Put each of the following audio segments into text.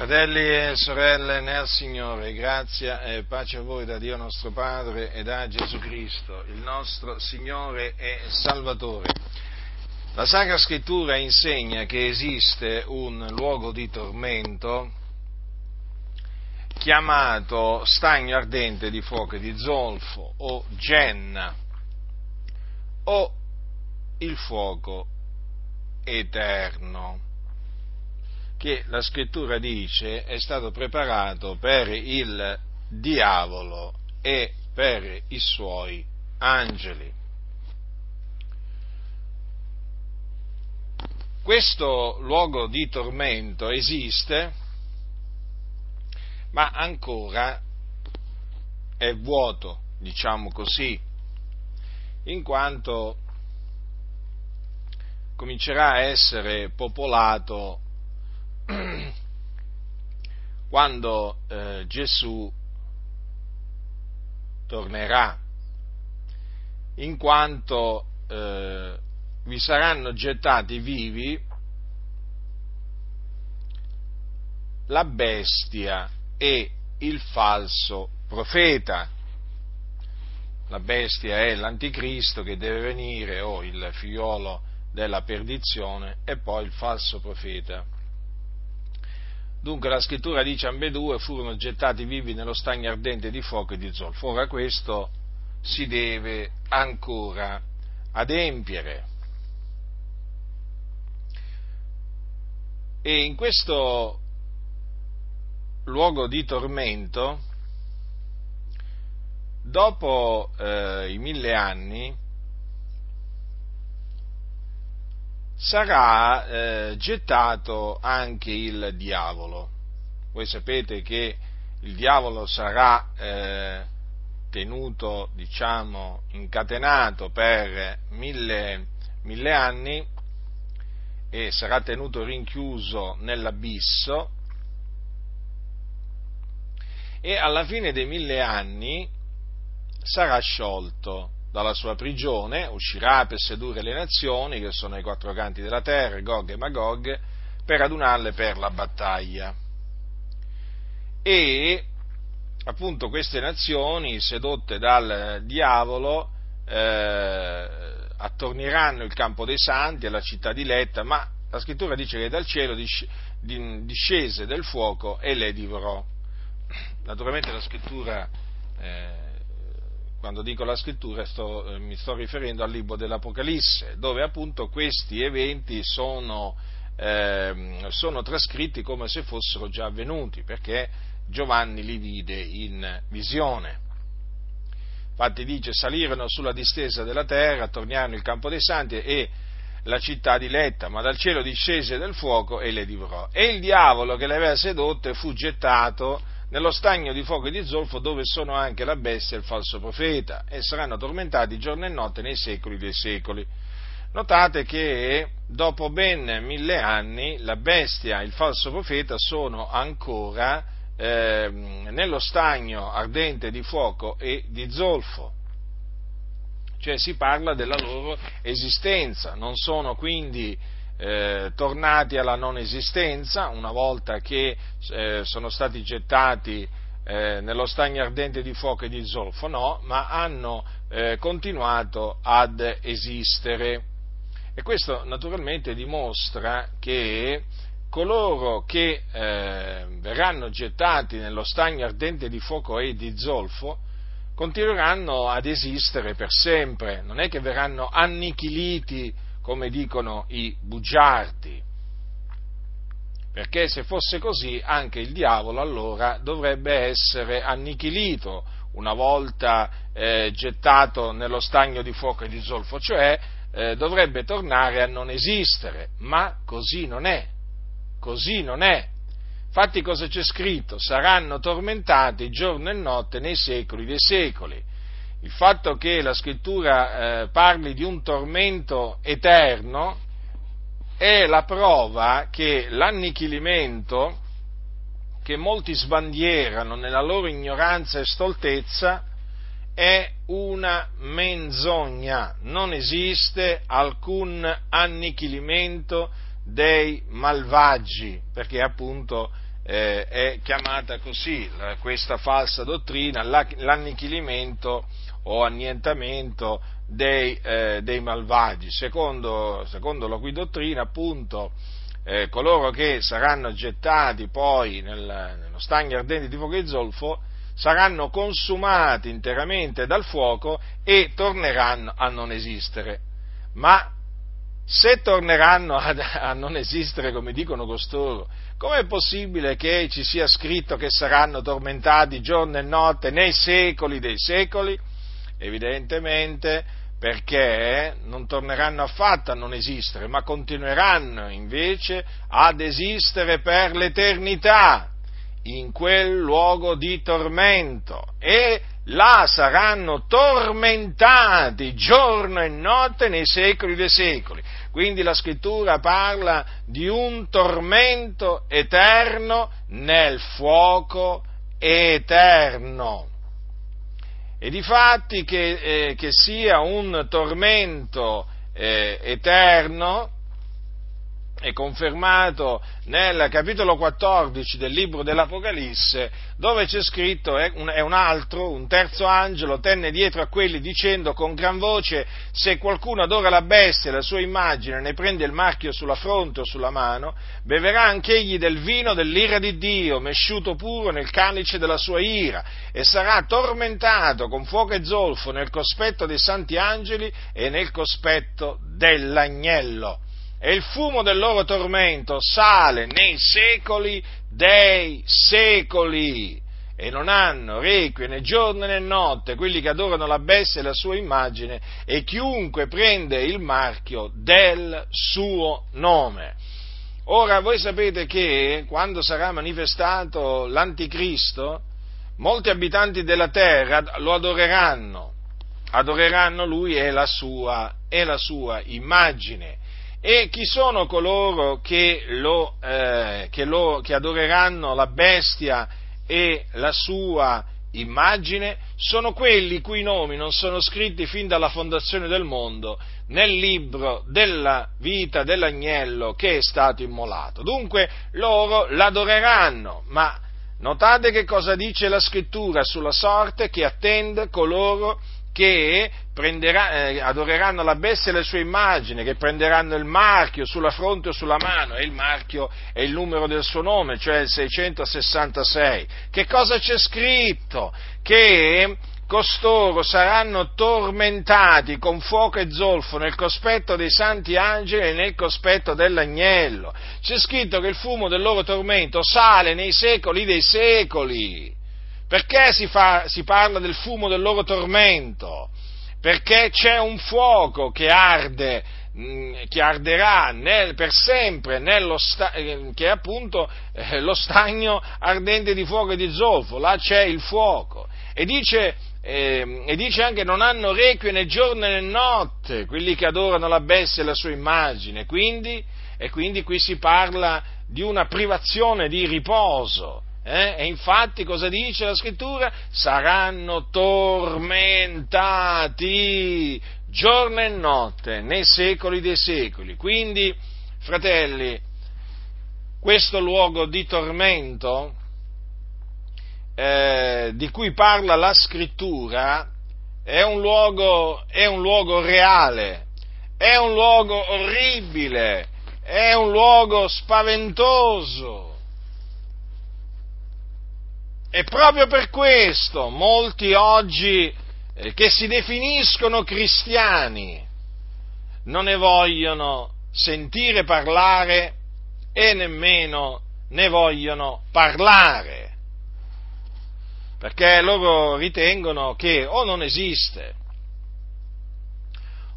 Fratelli e sorelle nel Signore, grazia e pace a voi da Dio nostro Padre e da Gesù Cristo, il nostro Signore e Salvatore. La Sacra Scrittura insegna che esiste un luogo di tormento chiamato stagno ardente di fuoco e di zolfo, o Genna, o il fuoco eterno, che la Scrittura dice è stato preparato per il diavolo e per i suoi angeli. Questo luogo di tormento esiste, ma ancora è vuoto, diciamo così, in quanto comincerà a essere popolato quando Gesù tornerà, in quanto vi saranno gettati vivi la bestia e il falso profeta. La bestia è l'anticristo che deve venire, o il figliolo della perdizione, e poi il falso profeta. Dunque la Scrittura dice: ambedue furono gettati vivi nello stagno ardente di fuoco e di zolfo. Ora questo si deve ancora adempiere. E in questo luogo di tormento, dopo i 1000 anni, sarà gettato anche il diavolo. Voi sapete che il diavolo sarà tenuto, diciamo, incatenato per 1000 anni e sarà tenuto rinchiuso nell'abisso, e alla fine dei 1000 anni sarà sciolto dalla sua prigione, uscirà per sedurre le nazioni che sono ai 4 canti della terra, Gog e Magog, per adunarle per la battaglia. E appunto queste nazioni, sedotte dal diavolo, attorniranno il campo dei santi e la città diletta, ma la Scrittura dice che dal cielo discese del fuoco e le divorò. Naturalmente la Scrittura, quando dico la Scrittura mi sto riferendo al libro dell'Apocalisse, dove appunto questi eventi sono trascritti come se fossero già avvenuti, perché Giovanni li vide in visione. Infatti dice: salirono sulla distesa della terra, attorniarono il campo dei santi e la città diletta, ma dal cielo discese del fuoco e le divorò. E il diavolo che le aveva sedotte fu gettato nello stagno di fuoco e di zolfo, dove sono anche la bestia e il falso profeta, e saranno tormentati giorno e notte nei secoli dei secoli. Notate che dopo ben 1000 anni la bestia e il falso profeta sono ancora nello stagno ardente di fuoco e di zolfo, cioè si parla della loro esistenza, non sono quindi tornati alla non esistenza una volta che sono stati gettati nello stagno ardente di fuoco e di zolfo, no, ma hanno continuato ad esistere. E questo naturalmente dimostra che coloro che verranno gettati nello stagno ardente di fuoco e di zolfo continueranno ad esistere per sempre, non è che verranno annichiliti come dicono i bugiardi, perché se fosse così anche il diavolo allora dovrebbe essere annichilito una volta gettato nello stagno di fuoco e di zolfo, cioè dovrebbe tornare a non esistere, ma così non è. Infatti cosa c'è scritto? Saranno tormentati giorno e notte nei secoli dei secoli. Il fatto che la Scrittura parli di un tormento eterno è la prova che l'annichilimento che molti sbandierano nella loro ignoranza e stoltezza è una menzogna. Non esiste alcun annichilimento dei malvagi, perché appunto è chiamata così, questa falsa dottrina, l'annichilimento o annientamento dei malvagi. Secondo la cui dottrina, appunto, coloro che saranno gettati poi nello stagno ardente di fuoco e zolfo saranno consumati interamente dal fuoco e torneranno a non esistere. Ma se torneranno a non esistere, come dicono costoro, com'è possibile che ci sia scritto che saranno tormentati giorno e notte nei secoli dei secoli? Evidentemente perché non torneranno affatto a non esistere, ma continueranno invece ad esistere per l'eternità in quel luogo di tormento, e là saranno tormentati giorno e notte nei secoli dei secoli. Quindi la scrittura parla di un tormento eterno nel fuoco eterno. E difatti che sia un tormento eterno è confermato nel capitolo 14 del libro dell'Apocalisse, dove c'è scritto, un terzo angelo tenne dietro a quelli dicendo con gran voce: se qualcuno adora la bestia e la sua immagine, ne prende il marchio sulla fronte o sulla mano, beverà anche egli del vino dell'ira di Dio, mesciuto puro nel calice della sua ira, e sarà tormentato con fuoco e zolfo nel cospetto dei santi angeli e nel cospetto dell'agnello. E il fumo del loro tormento sale nei secoli dei secoli, e non hanno requie né giorno né notte quelli che adorano la bestia e la sua immagine, e chiunque prende il marchio del suo nome. Ora, voi sapete che quando sarà manifestato l'Anticristo, molti abitanti della terra lo adoreranno lui e la sua immagine. E chi sono coloro che adoreranno la bestia e la sua immagine? Sono quelli cui nomi non sono scritti fin dalla fondazione del mondo nel libro della vita dell'agnello che è stato immolato. Dunque loro l'adoreranno, ma notate che cosa dice la scrittura sulla sorte che attende coloro che adoreranno la bestia e le sue immagini, che prenderanno il marchio sulla fronte o sulla mano, e il marchio è il numero del suo nome, cioè il 666. Che cosa c'è scritto? Che costoro saranno tormentati con fuoco e zolfo nel cospetto dei santi angeli e nel cospetto dell'agnello. C'è scritto che il fumo del loro tormento sale nei secoli dei secoli. Perché si parla del fumo del loro tormento? Perché c'è un fuoco che arde, che arderà per sempre, che è appunto lo stagno ardente di fuoco e di zolfo, là c'è il fuoco. E dice anche: non hanno requie né giorno né notte quelli che adorano la bestia e la sua immagine. Quindi qui si parla di una privazione di riposo. E infatti cosa dice la scrittura? Saranno tormentati giorno e notte nei secoli dei secoli. Quindi, fratelli, questo luogo di tormento di cui parla la scrittura è un luogo reale, è un luogo orribile, è un luogo spaventoso. E proprio per questo molti oggi che si definiscono cristiani non ne vogliono sentire parlare e nemmeno ne vogliono parlare, perché loro ritengono che o non esiste,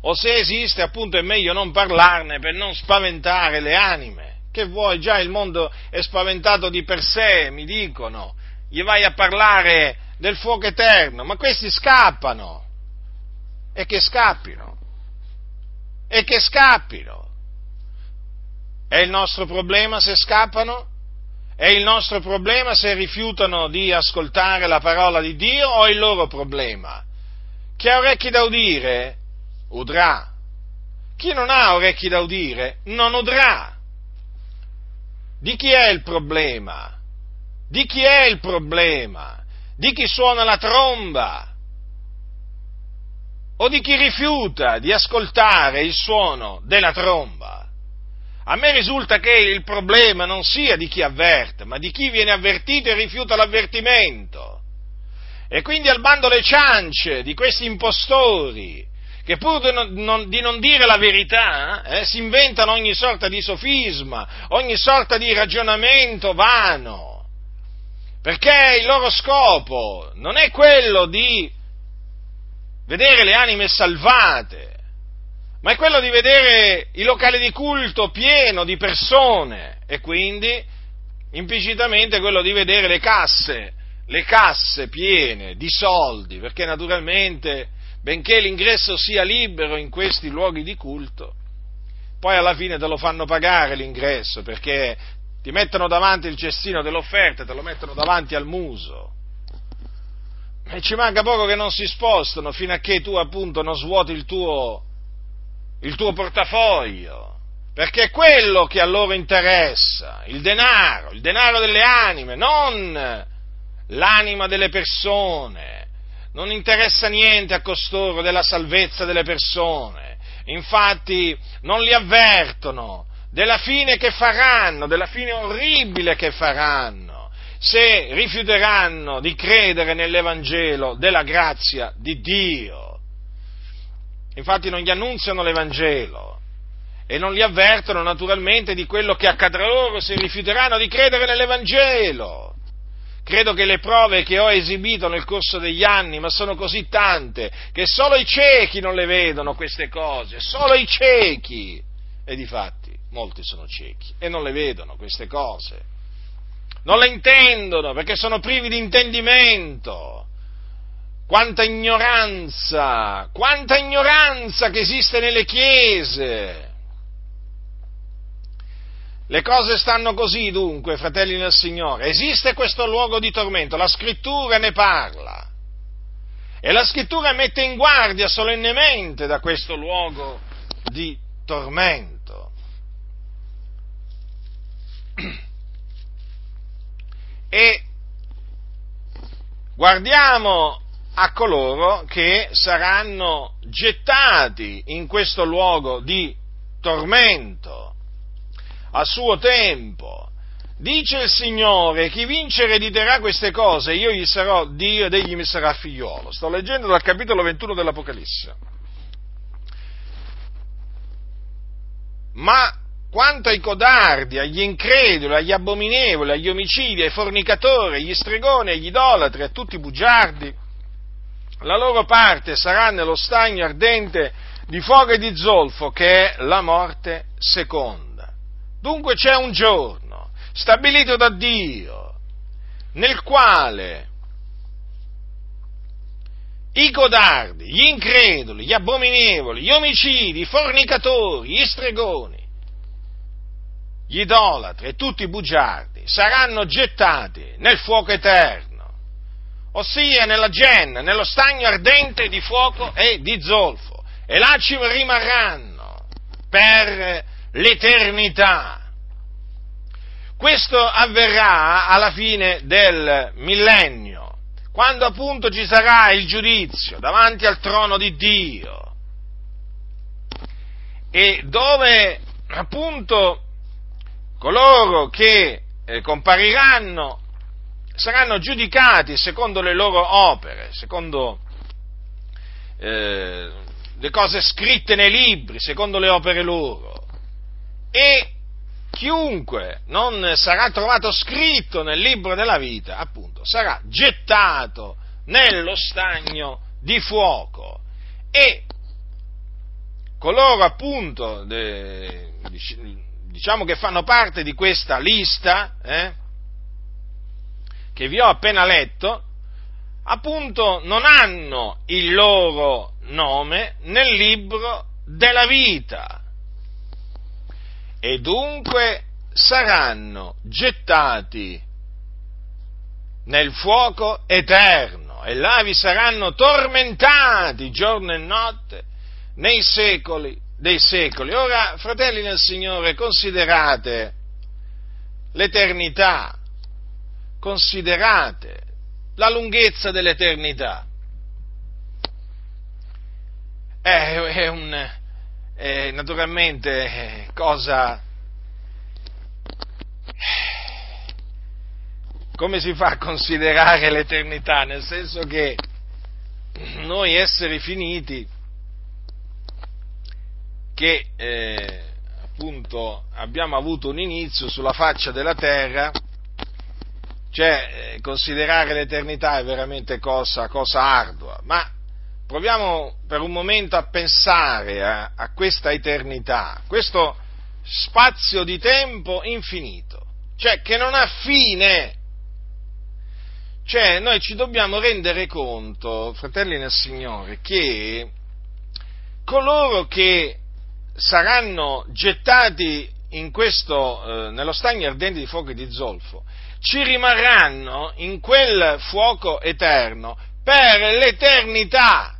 o se esiste appunto è meglio non parlarne per non spaventare le anime. Che vuoi, già il mondo è spaventato di per sé, mi dicono. Gli vai a parlare del fuoco eterno, ma questi scappano, e che scappino, è il nostro problema se scappano? È il nostro problema se rifiutano di ascoltare la parola di Dio, o è il loro problema? Chi ha orecchi da udire, udrà, chi non ha orecchi da udire, non udrà. Di chi è il problema? Di chi è il problema? Di chi suona la tromba? O di chi rifiuta di ascoltare il suono della tromba? A me risulta che il problema non sia di chi avverte, ma di chi viene avvertito e rifiuta l'avvertimento. E quindi al bando le ciance di questi impostori, che pur di non dire la verità, si inventano ogni sorta di sofisma, ogni sorta di ragionamento vano, perché il loro scopo non è quello di vedere le anime salvate, ma è quello di vedere i locali di culto pieno di persone e quindi implicitamente quello di vedere le casse piene di soldi, perché naturalmente, benché l'ingresso sia libero in questi luoghi di culto, poi alla fine te lo fanno pagare l'ingresso, perché ti mettono davanti il cestino dell'offerta, te lo mettono davanti al muso. E ci manca poco che non si spostano fino a che tu appunto non svuoti il tuo portafoglio, perché è quello che a loro interessa, il denaro delle anime, non l'anima delle persone. Non interessa niente a costoro della salvezza delle persone, infatti non li avvertono della fine che faranno, della fine orribile che faranno, se rifiuteranno di credere nell'Evangelo della grazia di Dio. Infatti non gli annunziano l'Evangelo e non li avvertono naturalmente di quello che accadrà loro se rifiuteranno di credere nell'Evangelo. Credo che le prove che ho esibito nel corso degli anni, ma sono così tante, che solo i ciechi non le vedono queste cose, solo i ciechi, e difatti molti sono ciechi e non le vedono queste cose. Non le intendono, perché sono privi di intendimento. Quanta ignoranza che esiste nelle chiese. Le cose stanno così dunque, fratelli nel Signore. Esiste questo luogo di tormento, la Scrittura ne parla. E la Scrittura mette in guardia solennemente da questo luogo di tormento. E guardiamo a coloro che saranno gettati in questo luogo di tormento a suo tempo. Dice il Signore: chi vince erediterà queste cose, io gli sarò Dio ed egli mi sarà figliolo. Sto leggendo dal capitolo 21 dell'Apocalisse. Ma quanto ai codardi, agli increduli, agli abominevoli, agli omicidi, ai fornicatori, agli stregoni, agli idolatri, a tutti i bugiardi, la loro parte sarà nello stagno ardente di fuoco e di zolfo, che è la morte seconda. Dunque c'è un giorno stabilito da Dio, nel quale i codardi, gli increduli, gli abominevoli, gli omicidi, i fornicatori, gli stregoni, gli idolatri e tutti i bugiardi saranno gettati nel fuoco eterno, ossia nella Genna, nello stagno ardente di fuoco e di zolfo, e là ci rimarranno per l'eternità. Questo avverrà alla fine del millennio, quando appunto ci sarà il giudizio davanti al trono di Dio, e dove appunto coloro che compariranno saranno giudicati secondo le loro opere, secondo le cose scritte nei libri, secondo le opere loro. E chiunque non sarà trovato scritto nel libro della vita, appunto, sarà gettato nello stagno di fuoco. E coloro appunto diciamo che fanno parte di questa lista che vi ho appena letto, appunto non hanno il loro nome nel libro della vita e dunque saranno gettati nel fuoco eterno e là vi saranno tormentati giorno e notte nei secoli dei secoli. Ora, fratelli nel Signore, considerate l'eternità, considerate la lunghezza dell'eternità. È naturalmente cosa, come si fa a considerare l'eternità? Nel senso che noi esseri finiti che appunto abbiamo avuto un inizio sulla faccia della terra, cioè considerare l'eternità è veramente cosa ardua, ma proviamo per un momento a pensare a questa eternità, questo spazio di tempo infinito, cioè che non ha fine. Cioè noi ci dobbiamo rendere conto, fratelli nel Signore, che coloro che saranno gettati in questo, nello stagno ardente di fuoco e di zolfo, ci rimarranno in quel fuoco eterno per l'eternità,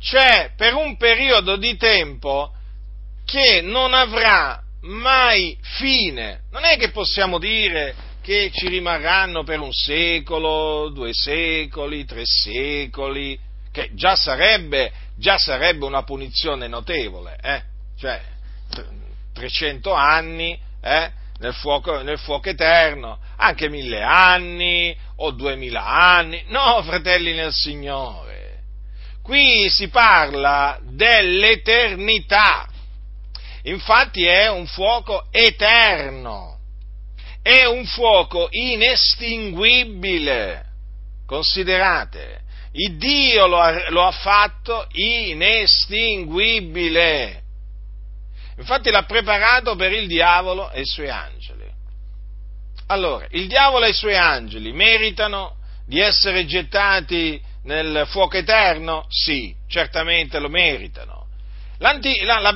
cioè per un periodo di tempo che non avrà mai fine. Non è che possiamo dire che ci rimarranno per un secolo, 2 secoli, 3 secoli, che già sarebbe una punizione notevole, cioè 300 anni nel fuoco eterno, anche 1000 anni o 2000 anni, no, fratelli nel Signore, qui si parla dell'eternità, infatti è un fuoco eterno. È un fuoco inestinguibile, considerate, il Dio lo ha fatto inestinguibile, infatti l'ha preparato per il diavolo e i suoi angeli. Allora, il diavolo e i suoi angeli meritano di essere gettati nel fuoco eterno? Sì, certamente lo meritano. La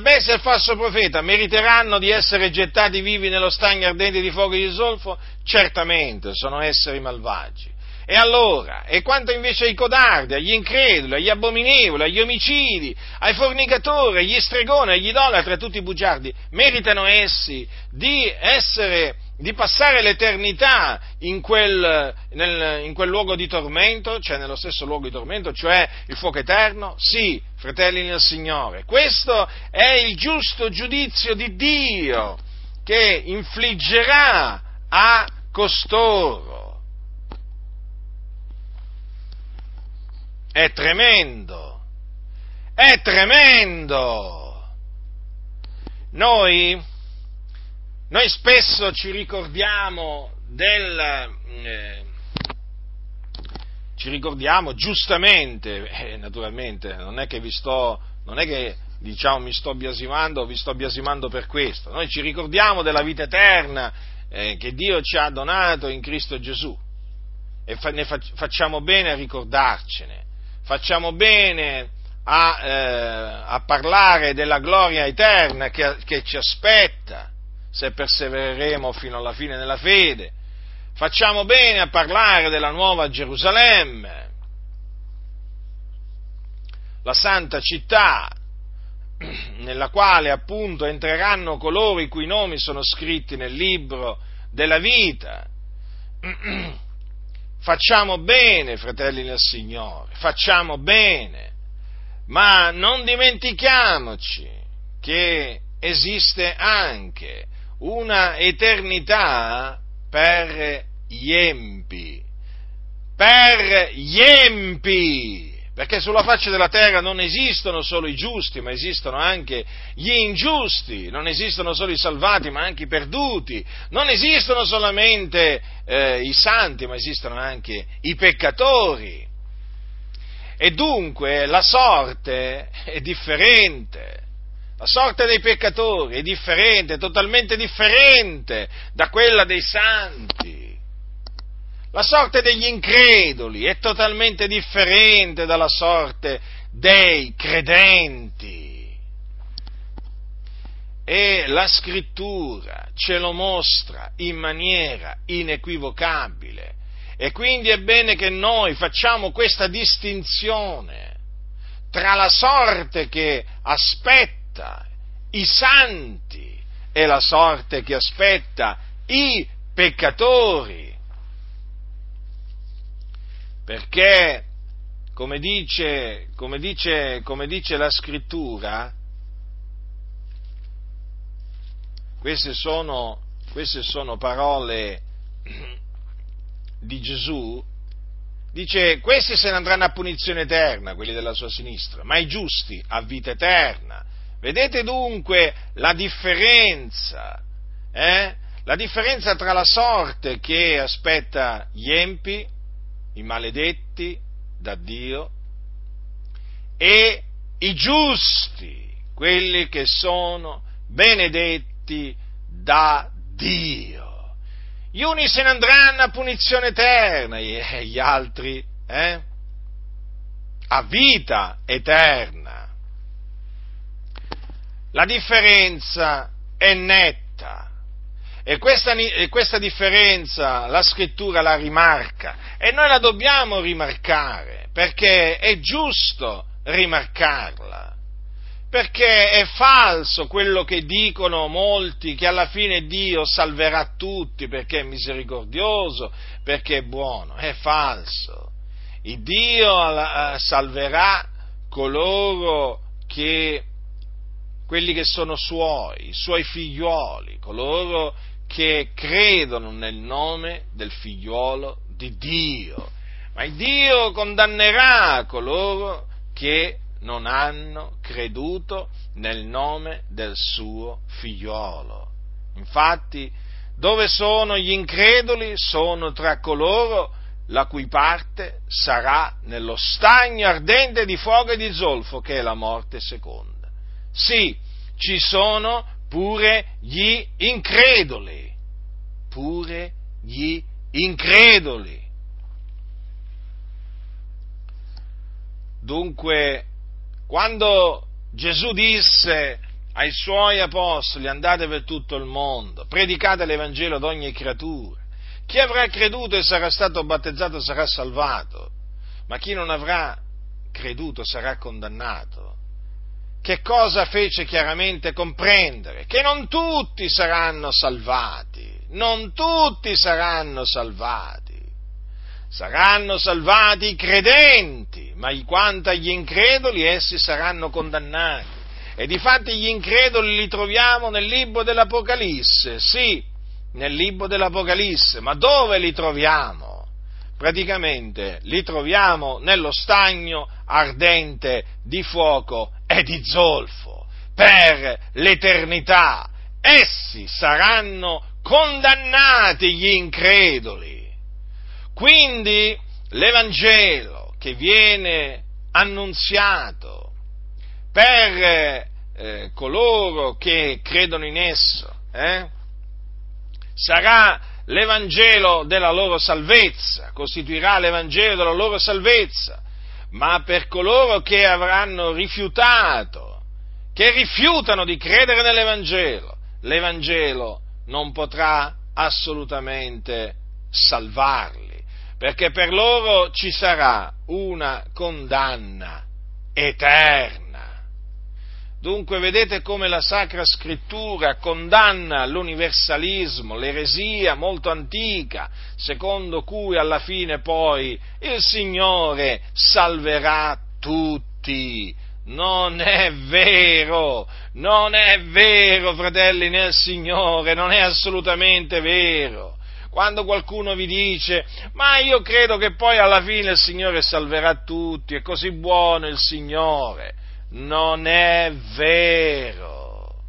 bestia e il falso profeta meriteranno di essere gettati vivi nello stagno ardente di fuoco e di zolfo? Certamente, sono esseri malvagi. E allora, e quanto invece ai codardi, agli increduli, agli abominevoli, agli omicidi, ai fornicatori, agli stregoni, agli idolatri, a tutti i bugiardi, meritano essi di passare l'eternità in quel luogo di tormento, cioè nello stesso luogo di tormento, cioè il fuoco eterno? Sì, fratelli nel Signore, questo è il giusto giudizio di Dio che infliggerà a costoro. È tremendo. Noi spesso ci ricordiamo giustamente, naturalmente, vi sto biasimando per questo. Noi ci ricordiamo della vita eterna che Dio ci ha donato in Cristo Gesù e facciamo bene a ricordarcene, facciamo bene a parlare della gloria eterna che ci aspetta se persevereremo fino alla fine nella fede. Facciamo bene a parlare della nuova Gerusalemme, la santa città, nella quale appunto entreranno coloro i cui nomi sono scritti nel libro della vita. Facciamo bene, fratelli del Signore, facciamo bene, ma non dimentichiamoci che esiste anche una eternità per gli empi, perché sulla faccia della terra non esistono solo i giusti, ma esistono anche gli ingiusti, non esistono solo i salvati, ma anche i perduti, non esistono solamente i santi, ma esistono anche i peccatori, e dunque la sorte è differente. La sorte dei peccatori è differente, totalmente differente da quella dei santi. La sorte degli increduli è totalmente differente dalla sorte dei credenti. E la Scrittura ce lo mostra in maniera inequivocabile. E quindi è bene che noi facciamo questa distinzione tra la sorte che aspetta i santi e la sorte che aspetta i peccatori. perché come dice la Scrittura, queste sono parole di Gesù. Dice: questi se ne andranno a punizione eterna, quelli della sua sinistra, ma i giusti a vita eterna. Vedete dunque la differenza tra la sorte che aspetta gli empi, i maledetti da Dio, e i giusti, quelli che sono benedetti da Dio. Gli uni se ne andranno a punizione eterna, e gli altri a vita eterna. La differenza è netta, e questa differenza la Scrittura la rimarca, e noi la dobbiamo rimarcare, perché è giusto rimarcarla, perché è falso quello che dicono molti, che alla fine Dio salverà tutti perché è misericordioso, perché è buono. È falso. Il Dio salverà quelli che sono suoi, i suoi figlioli, coloro che credono nel nome del figliolo di Dio. Ma il Dio condannerà coloro che non hanno creduto nel nome del suo figliolo. Infatti, dove sono gli increduli, sono tra coloro la cui parte sarà nello stagno ardente di fuoco e di zolfo, che è la morte seconda. Sì, ci sono pure gli increduli, Dunque, quando Gesù disse ai suoi apostoli: andate per tutto il mondo, predicate l'Evangelo ad ogni creatura, chi avrà creduto e sarà stato battezzato sarà salvato, ma chi non avrà creduto sarà condannato. Che cosa fece chiaramente comprendere? Che non tutti saranno salvati, Saranno salvati i credenti, ma quanto agli increduli, essi saranno condannati. E difatti gli increduli li troviamo nel libro dell'Apocalisse, ma dove li troviamo? Praticamente li troviamo nello stagno ardente di fuoco e di zolfo per l'eternità. Essi saranno condannati, gli increduli. Quindi l'Evangelo che viene annunziato per coloro che credono in esso sarà l'Evangelo della loro salvezza, costituirà l'Evangelo della loro salvezza, ma per coloro che avranno rifiutato, che rifiutano di credere nell'Evangelo, l'Evangelo non potrà assolutamente salvarli. Perché per loro ci sarà una condanna eterna. Dunque vedete come la Sacra Scrittura condanna l'universalismo, l'eresia molto antica, secondo cui alla fine poi il Signore salverà tutti. Non è vero, fratelli nel Signore, non è assolutamente vero. Quando qualcuno vi dice: ma io credo che poi alla fine il Signore salverà tutti, è così buono il Signore. Non è vero.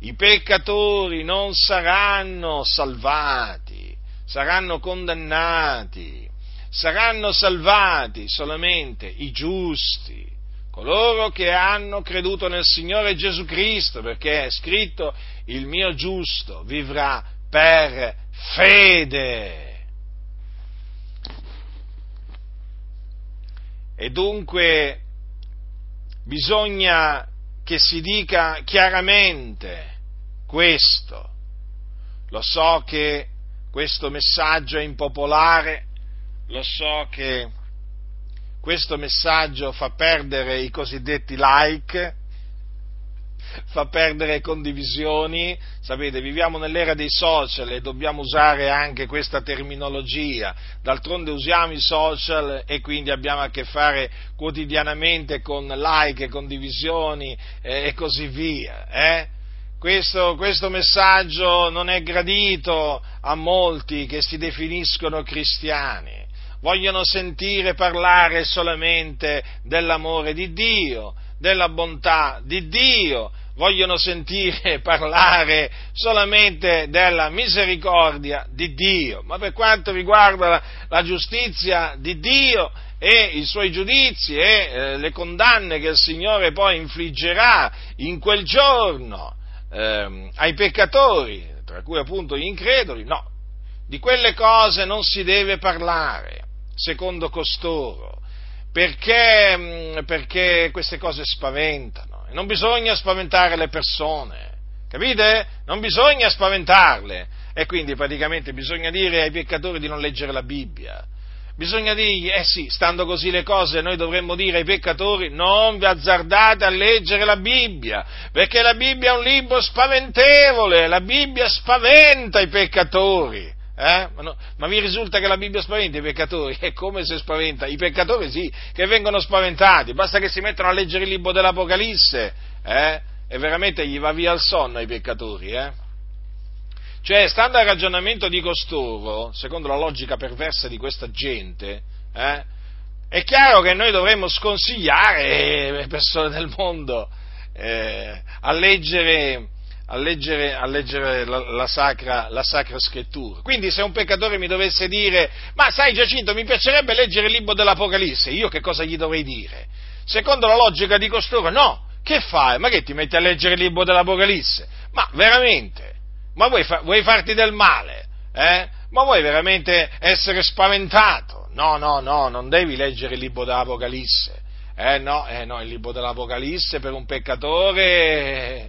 I peccatori non saranno salvati, saranno condannati, saranno salvati solamente i giusti, coloro che hanno creduto nel Signore Gesù Cristo, perché è scritto: il mio giusto vivrà per fede. E dunque bisogna che si dica chiaramente questo. Lo so che questo messaggio è impopolare, lo so che questo messaggio fa perdere i cosiddetti like, fa perdere condivisioni, sapete, viviamo nell'era dei social e dobbiamo usare anche questa terminologia, d'altronde usiamo i social e quindi abbiamo a che fare quotidianamente con like e condivisioni e così via, eh? Questo messaggio non è gradito a molti che si definiscono cristiani, vogliono sentire parlare solamente dell'amore di Dio, della bontà di Dio, vogliono sentire parlare solamente della misericordia di Dio, ma per quanto riguarda la giustizia di Dio e i suoi giudizi e le condanne che il Signore poi infliggerà in quel giorno ai peccatori, tra cui appunto gli increduli, no, di quelle cose non si deve parlare, secondo costoro, perché queste cose spaventano, e non bisogna spaventare le persone, capite? Non bisogna spaventarle, e quindi praticamente bisogna dire ai peccatori di non leggere la Bibbia, bisogna dirgli, sì, stando così le cose, noi dovremmo dire ai peccatori, non vi azzardate a leggere la Bibbia, perché la Bibbia è un libro spaventevole, la Bibbia spaventa i peccatori, eh? Ma vi risulta che la Bibbia spaventa i peccatori? È come se spaventa, i peccatori sì, che vengono spaventati, basta che si mettano a leggere il libro dell'Apocalisse, e veramente gli va via il sonno ai peccatori, Cioè, stando al ragionamento di costoro, secondo la logica perversa di questa gente, è chiaro che noi dovremmo sconsigliare le persone del mondo a leggere la sacra scrittura. Quindi se un peccatore mi dovesse dire, ma sai Giacinto, mi piacerebbe leggere il libro dell'Apocalisse, io che cosa gli dovrei dire? Secondo la logica di costoro, no, che fai? Ma che ti metti a leggere il libro dell'Apocalisse? Ma veramente? Ma vuoi farti del male? Ma vuoi veramente essere spaventato? No, non devi leggere il libro dell'Apocalisse. No, il libro dell'Apocalisse per un peccatore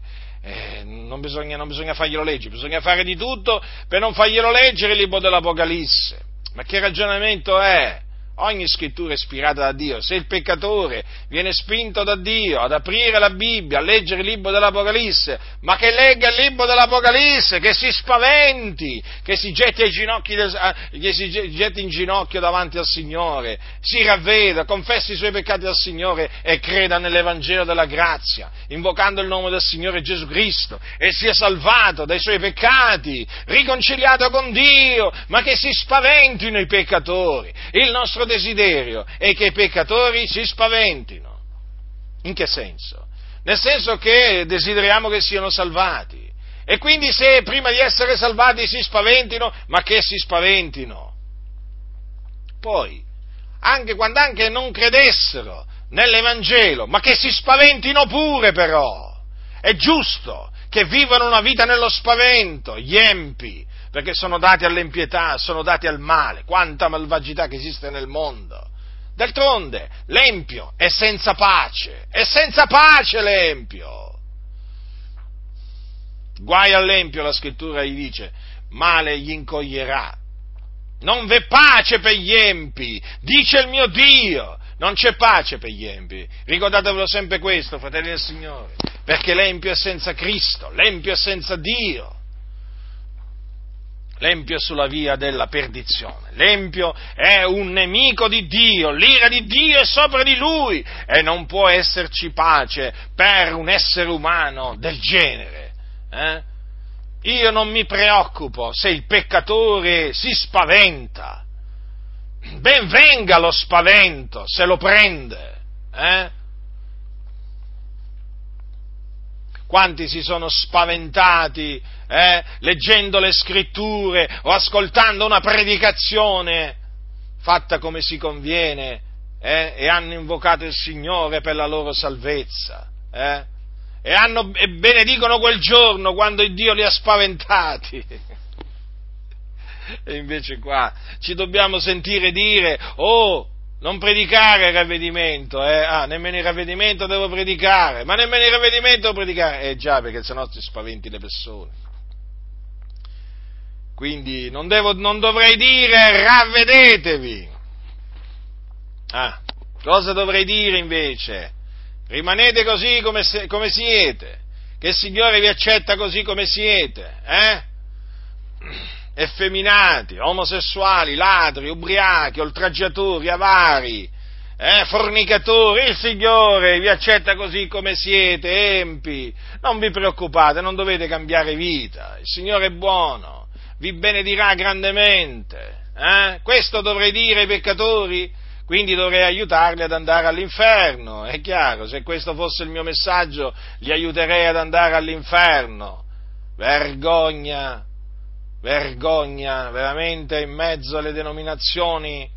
non bisogna farglielo leggere, bisogna fare di tutto per non farglielo leggere il libro dell'Apocalisse. Ma che ragionamento è? Ogni scrittura è ispirata da Dio, se il peccatore viene spinto da Dio ad aprire la Bibbia, a leggere il libro dell'Apocalisse, ma che legga il libro dell'Apocalisse, che si spaventi, che si getti in ginocchio davanti al Signore, si ravveda, confessi i suoi peccati al Signore e creda nell'Evangelo della grazia, invocando il nome del Signore Gesù Cristo, e sia salvato dai suoi peccati, riconciliato con Dio, ma che si spaventino i peccatori. Il nostro desiderio è che i peccatori si spaventino. In che senso? Nel senso che desideriamo che siano salvati. E quindi se prima di essere salvati si spaventino, ma che si spaventino. Poi, quando non credessero nell'Evangelo, ma che si spaventino pure però. È giusto che vivano una vita nello spavento, gli empi, perché sono dati all'impietà, sono dati al male, quanta malvagità che esiste nel mondo. D'altronde, l'empio è senza pace l'empio. Guai all'empio, la scrittura gli dice, male gli incoglierà. Non v'è pace per gli empi, dice il mio Dio, non c'è pace per gli empi. Ricordatevelo sempre questo, fratelli del Signore, perché l'empio è senza Cristo, l'empio è senza Dio. L'empio è sulla via della perdizione, l'empio è un nemico di Dio, l'ira di Dio è sopra di lui e non può esserci pace per un essere umano del genere. Io non mi preoccupo se il peccatore si spaventa, ben venga lo spavento se lo prende. Quanti si sono spaventati leggendo le scritture o ascoltando una predicazione fatta come si conviene e hanno invocato il Signore per la loro salvezza e benedicono quel giorno quando il Dio li ha spaventati. E invece qua ci dobbiamo sentire dire, non predicare il ravvedimento, nemmeno il ravvedimento devo predicare, ma nemmeno il ravvedimento devo predicare, già, perché sennò si spaventi le persone. Quindi non dovrei dire ravvedetevi. Cosa dovrei dire invece? Rimanete così come siete, che il Signore vi accetta così come siete, effeminati, omosessuali, ladri, ubriachi, oltraggiatori, avari, fornicatori, il Signore vi accetta così come siete, empi, non vi preoccupate, non dovete cambiare vita, il Signore è buono, vi benedirà grandemente, questo dovrei dire ai peccatori, quindi dovrei aiutarli ad andare all'inferno, è chiaro, se questo fosse il mio messaggio, li aiuterei ad andare all'inferno, vergogna, vergogna, veramente in mezzo alle denominazioni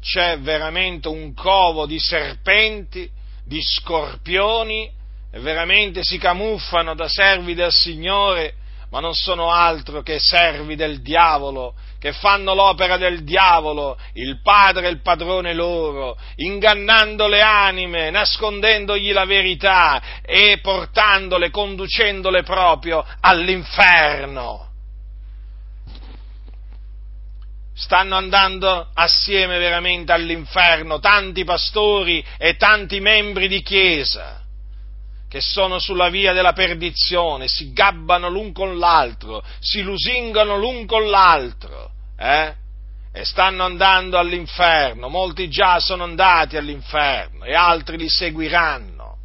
c'è veramente un covo di serpenti, di scorpioni, e veramente si camuffano da servi del Signore, ma non sono altro che servi del diavolo, che fanno l'opera del diavolo, il padre e il padrone loro, ingannando le anime, nascondendogli la verità e portandole, conducendole proprio all'inferno. Stanno andando assieme veramente all'inferno tanti pastori e tanti membri di chiesa che sono sulla via della perdizione, si gabbano l'un con l'altro, si lusingano l'un con l'altro, e stanno andando all'inferno, molti già sono andati all'inferno e altri li seguiranno,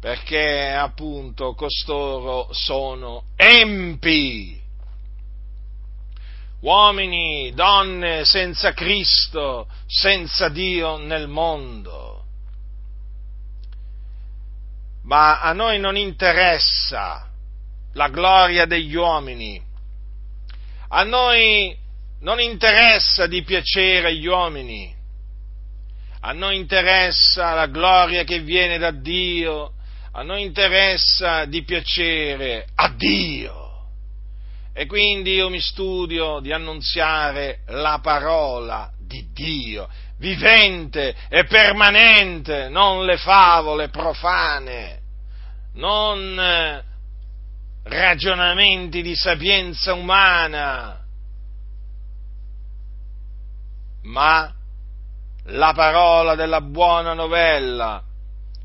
perché appunto costoro sono empi. Uomini, donne, senza Cristo, senza Dio nel mondo. Ma a noi non interessa la gloria degli uomini, a noi non interessa di piacere agli uomini, a noi interessa la gloria che viene da Dio, a noi interessa di piacere a Dio. E quindi io mi studio di annunziare la parola di Dio, vivente e permanente, non le favole profane, non ragionamenti di sapienza umana, ma la parola della buona novella,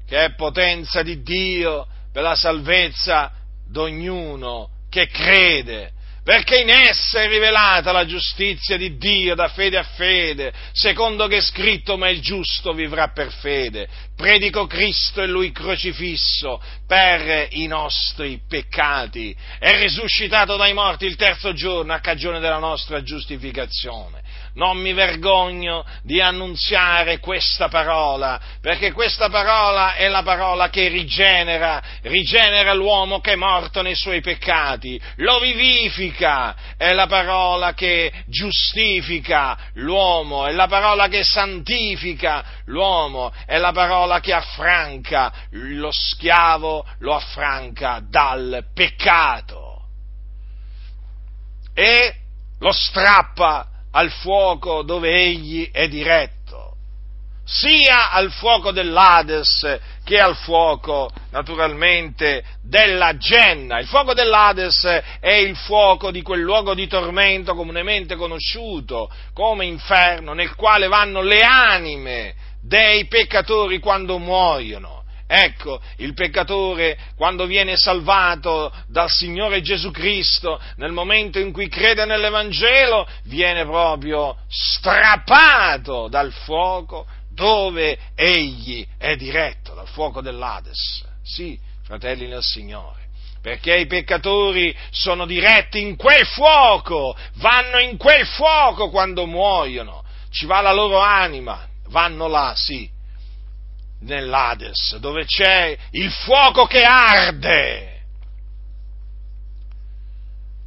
che è potenza di Dio per la salvezza d'ognuno che crede. Perché in essa è rivelata la giustizia di Dio da fede a fede, secondo che è scritto: ma il giusto vivrà per fede. Predico Cristo e Lui crocifisso per i nostri peccati, è risuscitato dai morti il terzo giorno a cagione della nostra giustificazione. Non mi vergogno di annunziare questa parola, perché questa parola è la parola che rigenera l'uomo che è morto nei suoi peccati, lo vivifica, è la parola che giustifica l'uomo, è la parola che santifica l'uomo, è la parola che affranca lo schiavo, lo affranca dal peccato e lo strappa al fuoco dove egli è diretto, sia al fuoco dell'Ades che al fuoco naturalmente della Genna. Il fuoco dell'Ades è il fuoco di quel luogo di tormento comunemente conosciuto come inferno, nel quale vanno le anime dei peccatori quando muoiono. Ecco, il peccatore quando viene salvato dal Signore Gesù Cristo, nel momento in cui crede nell'Evangelo, viene proprio strappato dal fuoco dove egli è diretto, dal fuoco dell'Ades. Sì, fratelli nel Signore, perché i peccatori sono diretti in quel fuoco, vanno in quel fuoco quando muoiono, ci va la loro anima, vanno là, sì, nell'Ades, dove c'è il fuoco che arde.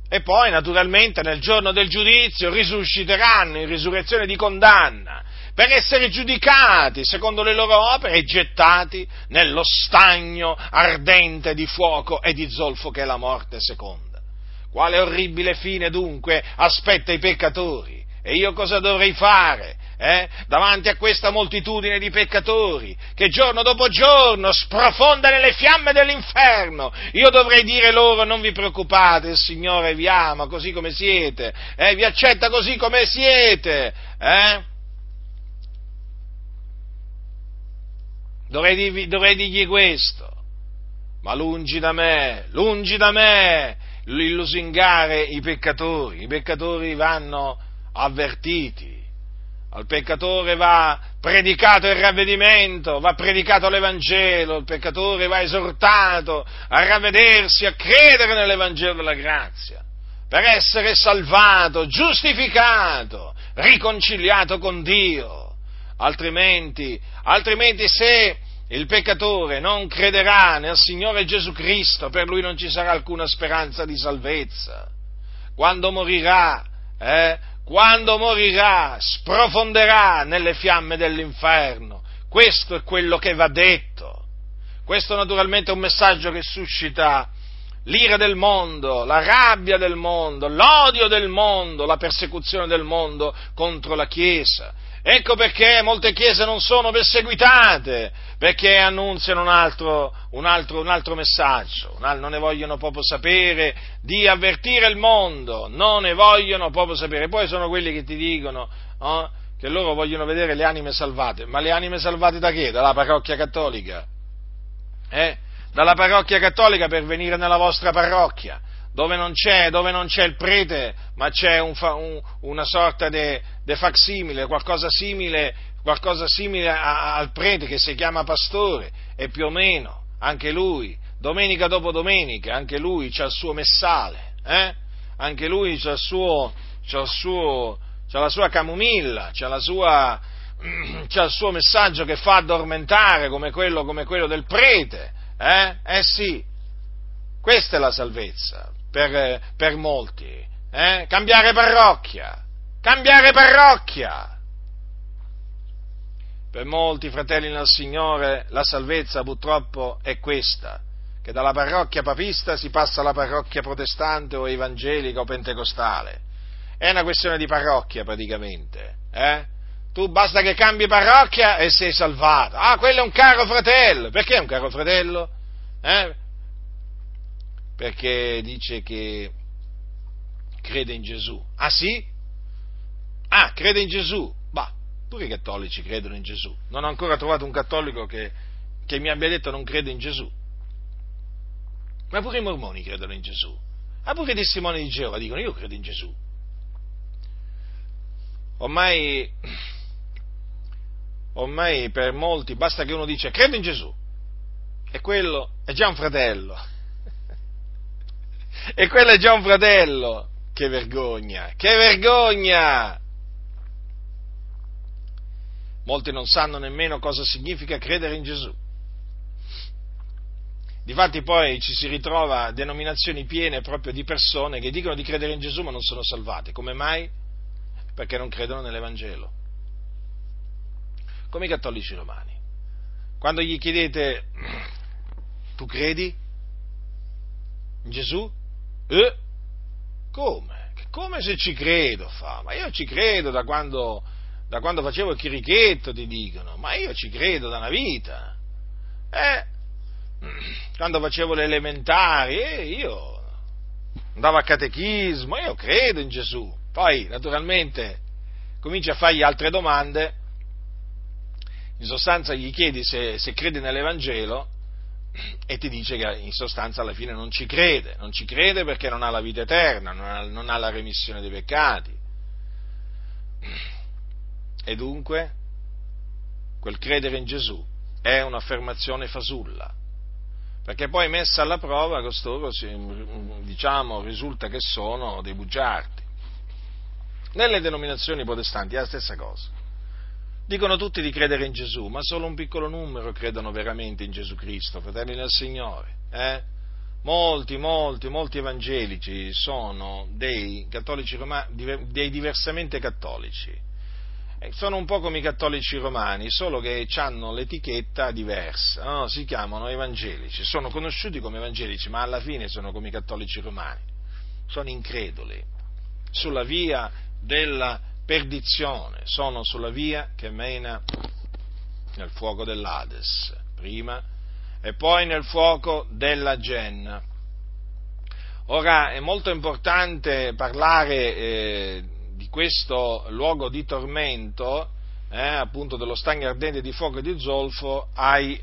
E poi, naturalmente, nel giorno del giudizio risusciteranno in risurrezione di condanna per essere giudicati secondo le loro opere e gettati nello stagno ardente di fuoco e di zolfo che è la morte seconda. Quale orribile fine, dunque, aspetta i peccatori? E io cosa dovrei fare? Davanti a questa moltitudine di peccatori che giorno dopo giorno sprofonda nelle fiamme dell'inferno, io dovrei dire loro: non vi preoccupate, il Signore vi ama così come siete, vi accetta così come siete, Dovrei dirgli questo, ma lungi da me il lusingare i peccatori vanno avvertiti, al peccatore va predicato il ravvedimento, va predicato l'Evangelo, il peccatore va esortato a ravvedersi, a credere nell'Evangelo della grazia, per essere salvato, giustificato, riconciliato con Dio, altrimenti se il peccatore non crederà nel Signore Gesù Cristo, per lui non ci sarà alcuna speranza di salvezza. Quando morirà, sprofonderà nelle fiamme dell'inferno. Questo è quello che va detto. Questo naturalmente è un messaggio che suscita l'ira del mondo, la rabbia del mondo, l'odio del mondo, la persecuzione del mondo contro la Chiesa. Ecco perché molte Chiese non sono perseguitate, perché annunziano un altro messaggio, non ne vogliono proprio sapere di avvertire il mondo, non ne vogliono proprio sapere. Poi sono quelli che ti dicono che loro vogliono vedere le anime salvate, ma le anime salvate da che? Dalla parrocchia cattolica? Dalla parrocchia cattolica per venire nella vostra parrocchia, dove non c'è il prete, ma c'è una sorta de facsimile, qualcosa simile al prete che si chiama pastore, e più o meno anche lui, domenica dopo domenica, anche lui c'ha il suo messale, anche lui c'ha la sua camomilla, c'ha il suo messaggio che fa addormentare come quello del prete, sì, questa è la salvezza per molti, cambiare parrocchia. Per molti fratelli nel Signore la salvezza purtroppo è questa, che dalla parrocchia papista si passa alla parrocchia protestante o evangelica o pentecostale. È una questione di parrocchia praticamente. Tu basta che cambi parrocchia e sei salvato. Ah, quello è un caro fratello. Perché è un caro fratello? Perché dice che crede in Gesù. Ah sì? Ah, crede in Gesù. Pure i cattolici credono in Gesù. Non ho ancora trovato un cattolico che mi abbia detto non crede in Gesù. Ma pure i mormoni credono in Gesù. Ma pure i testimoni di Geova dicono io credo in Gesù. Ormai per molti basta che uno dice credo in Gesù e quello è già un fratello. E quello è già un fratello. Che vergogna! Che vergogna! Molti non sanno nemmeno cosa significa credere in Gesù. Difatti poi ci si ritrova denominazioni piene proprio di persone che dicono di credere in Gesù ma non sono salvate. Come mai? Perché non credono nell'Evangelo. Come i cattolici romani. Quando gli chiedete, tu credi in Gesù? Come? Come se ci credo, fa? Ma io ci credo da quando facevo il chirichetto, ti dicono, ma io ci credo da una vita, quando facevo le elementari, io andavo a catechismo, io credo in Gesù. Poi naturalmente cominci a fargli altre domande, in sostanza gli chiedi se crede nell'Evangelo e ti dice che in sostanza alla fine non ci crede perché non ha la vita eterna, non ha la remissione dei peccati. E dunque, quel credere in Gesù è un'affermazione fasulla, perché poi messa alla prova costoro, diciamo, risulta che sono dei bugiardi. Nelle denominazioni protestanti è la stessa cosa. Dicono tutti di credere in Gesù, ma solo un piccolo numero credono veramente in Gesù Cristo, fratelli del Signore. Molti evangelici sono dei cattolici romani, dei diversamente cattolici. Sono un po' come i cattolici romani, solo che hanno l'etichetta diversa, no? Si chiamano evangelici, sono conosciuti come evangelici, ma alla fine sono come i cattolici romani, sono increduli, sulla via della perdizione, sono sulla via che mena nel fuoco dell'Ades, prima, e poi nel fuoco della Genna. Ora, è molto importante parlare di questo luogo di tormento, appunto dello stagno ardente di fuoco e di zolfo, ai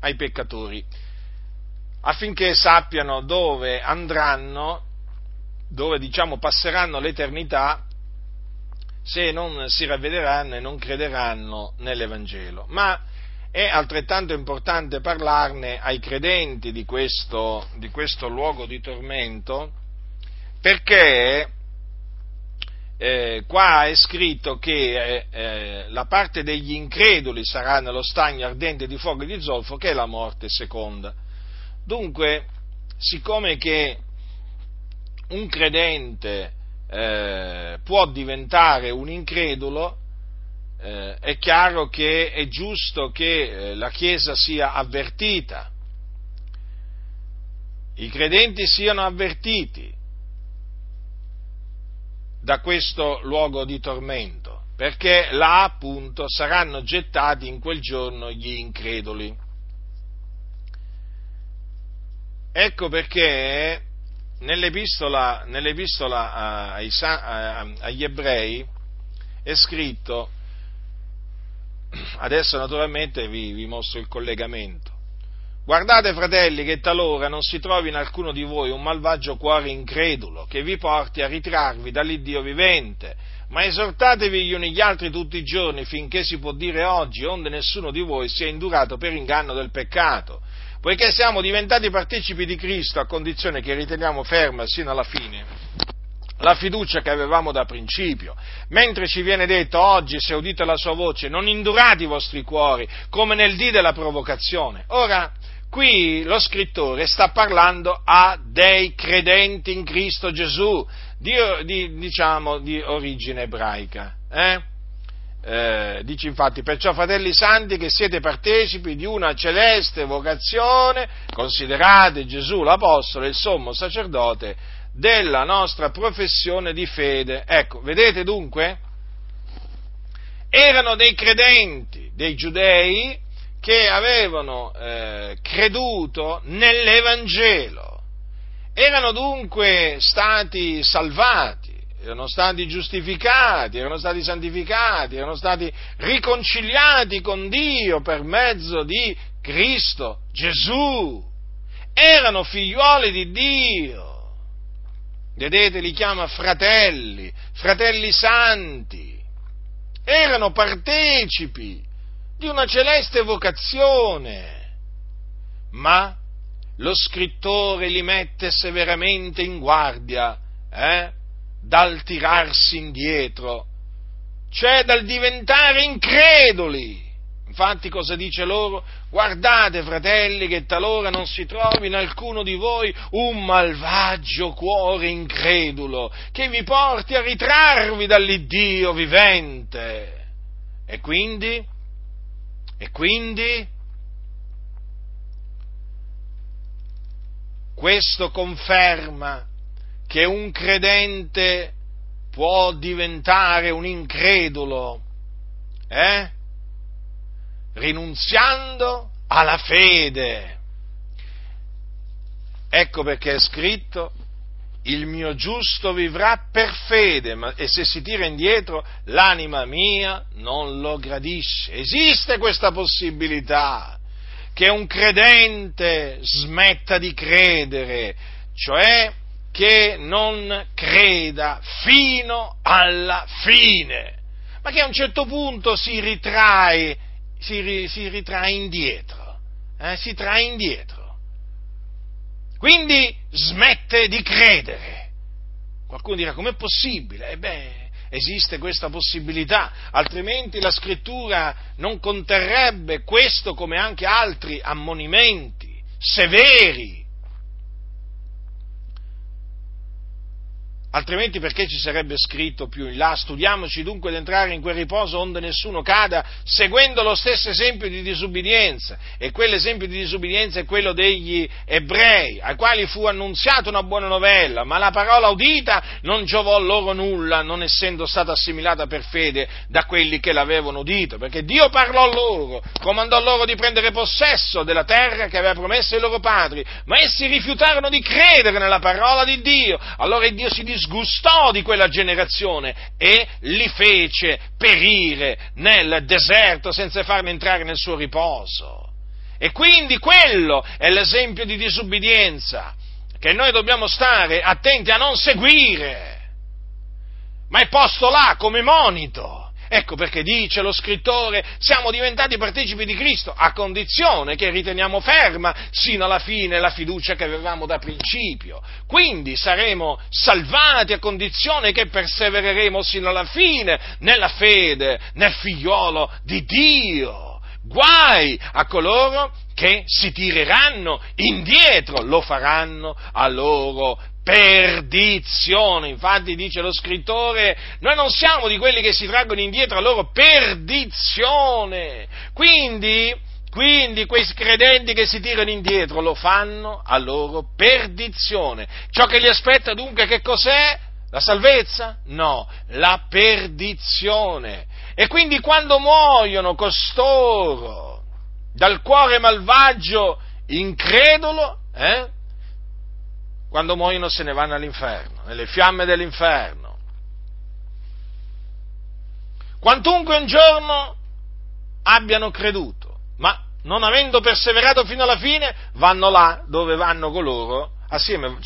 ai peccatori, affinché sappiano dove andranno, dove passeranno l'eternità se non si ravvederanno e non crederanno nell'Evangelo. Ma è altrettanto importante parlarne ai credenti di questo luogo di tormento, perché qua è scritto che la parte degli increduli sarà nello stagno ardente di fuoco e di zolfo, che è la morte seconda. Dunque, siccome che un credente può diventare un incredulo, è chiaro che è giusto che la Chiesa sia avvertita, i credenti siano avvertiti da questo luogo di tormento, perché là appunto saranno gettati in quel giorno gli increduli. Ecco perché nell'epistola agli ebrei è scritto, adesso naturalmente vi mostro il collegamento: guardate, fratelli, che talora non si trovi in alcuno di voi un malvagio cuore incredulo che vi porti a ritrarvi dall'Iddio vivente, ma esortatevi gli uni gli altri tutti i giorni, finché si può dire oggi, onde nessuno di voi sia indurato per inganno del peccato, poiché siamo diventati partecipi di Cristo, a condizione che riteniamo ferma sino alla fine la fiducia che avevamo da principio. Mentre ci viene detto oggi, se udite la sua voce, non indurate i vostri cuori come nel dì della provocazione. Ora, qui lo scrittore sta parlando a dei credenti in Cristo Gesù, di origine ebraica. Dice infatti: perciò, fratelli santi, che siete partecipi di una celeste vocazione, considerate Gesù l'Apostolo e il Sommo Sacerdote della nostra professione di fede. Ecco, vedete dunque? Erano dei credenti, dei giudei, che avevano creduto nell'Evangelo, erano dunque stati salvati, erano stati giustificati, erano stati santificati, erano stati riconciliati con Dio per mezzo di Cristo Gesù, erano figliuoli di Dio. Vedete, li chiama fratelli, fratelli santi, erano partecipi di una celeste vocazione, ma lo scrittore li mette severamente in guardia dal tirarsi indietro, cioè dal diventare increduli. Infatti cosa dice loro? Guardate, fratelli, che talora non si trovi in alcuno di voi un malvagio cuore incredulo che vi porti a ritrarvi dall'Iddio vivente. E quindi questo conferma che un credente può diventare un incredulo, rinunziando alla fede. Ecco perché è scritto: il mio giusto vivrà per fede, e se si tira indietro l'anima mia non lo gradisce. Esiste questa possibilità che un credente smetta di credere, cioè che non creda fino alla fine, ma che a un certo punto si trae indietro, quindi smette di credere. Qualcuno dirà: com'è possibile? Esiste questa possibilità, altrimenti la Scrittura non conterrebbe questo, come anche altri ammonimenti severi, altrimenti perché ci sarebbe scritto più in là: studiamoci dunque ad entrare in quel riposo onde nessuno cada, seguendo lo stesso esempio di disubbidienza. E quell'esempio di disubbidienza è quello degli ebrei, ai quali fu annunziata una buona novella, ma la parola udita non giovò loro nulla, non essendo stata assimilata per fede da quelli che l'avevano udito, perché Dio parlò loro, comandò loro di prendere possesso della terra che aveva promesso ai loro padri, ma essi rifiutarono di credere nella parola di Dio. Allora Dio si disgustò di quella generazione e li fece perire nel deserto senza farne entrare nel suo riposo. E quindi quello è l'esempio di disubbidienza che noi dobbiamo stare attenti a non seguire, ma è posto là come monito. Ecco perché dice lo scrittore: siamo diventati partecipi di Cristo a condizione che riteniamo ferma sino alla fine la fiducia che avevamo da principio. Quindi saremo salvati a condizione che persevereremo sino alla fine nella fede, nel figliolo di Dio. Guai a coloro che si tireranno indietro, lo faranno a loro perdizione. Infatti dice lo scrittore, noi non siamo di quelli che si traggono indietro a loro perdizione. Quindi quei credenti che si tirano indietro lo fanno a loro perdizione. Ciò che li aspetta dunque che cos'è? La salvezza? No, la perdizione. E quindi quando muoiono costoro dal cuore malvagio incredulo, quando muoiono se ne vanno all'inferno, nelle fiamme dell'inferno. Quantunque un giorno abbiano creduto, ma non avendo perseverato fino alla fine, vanno là dove vanno coloro, assieme,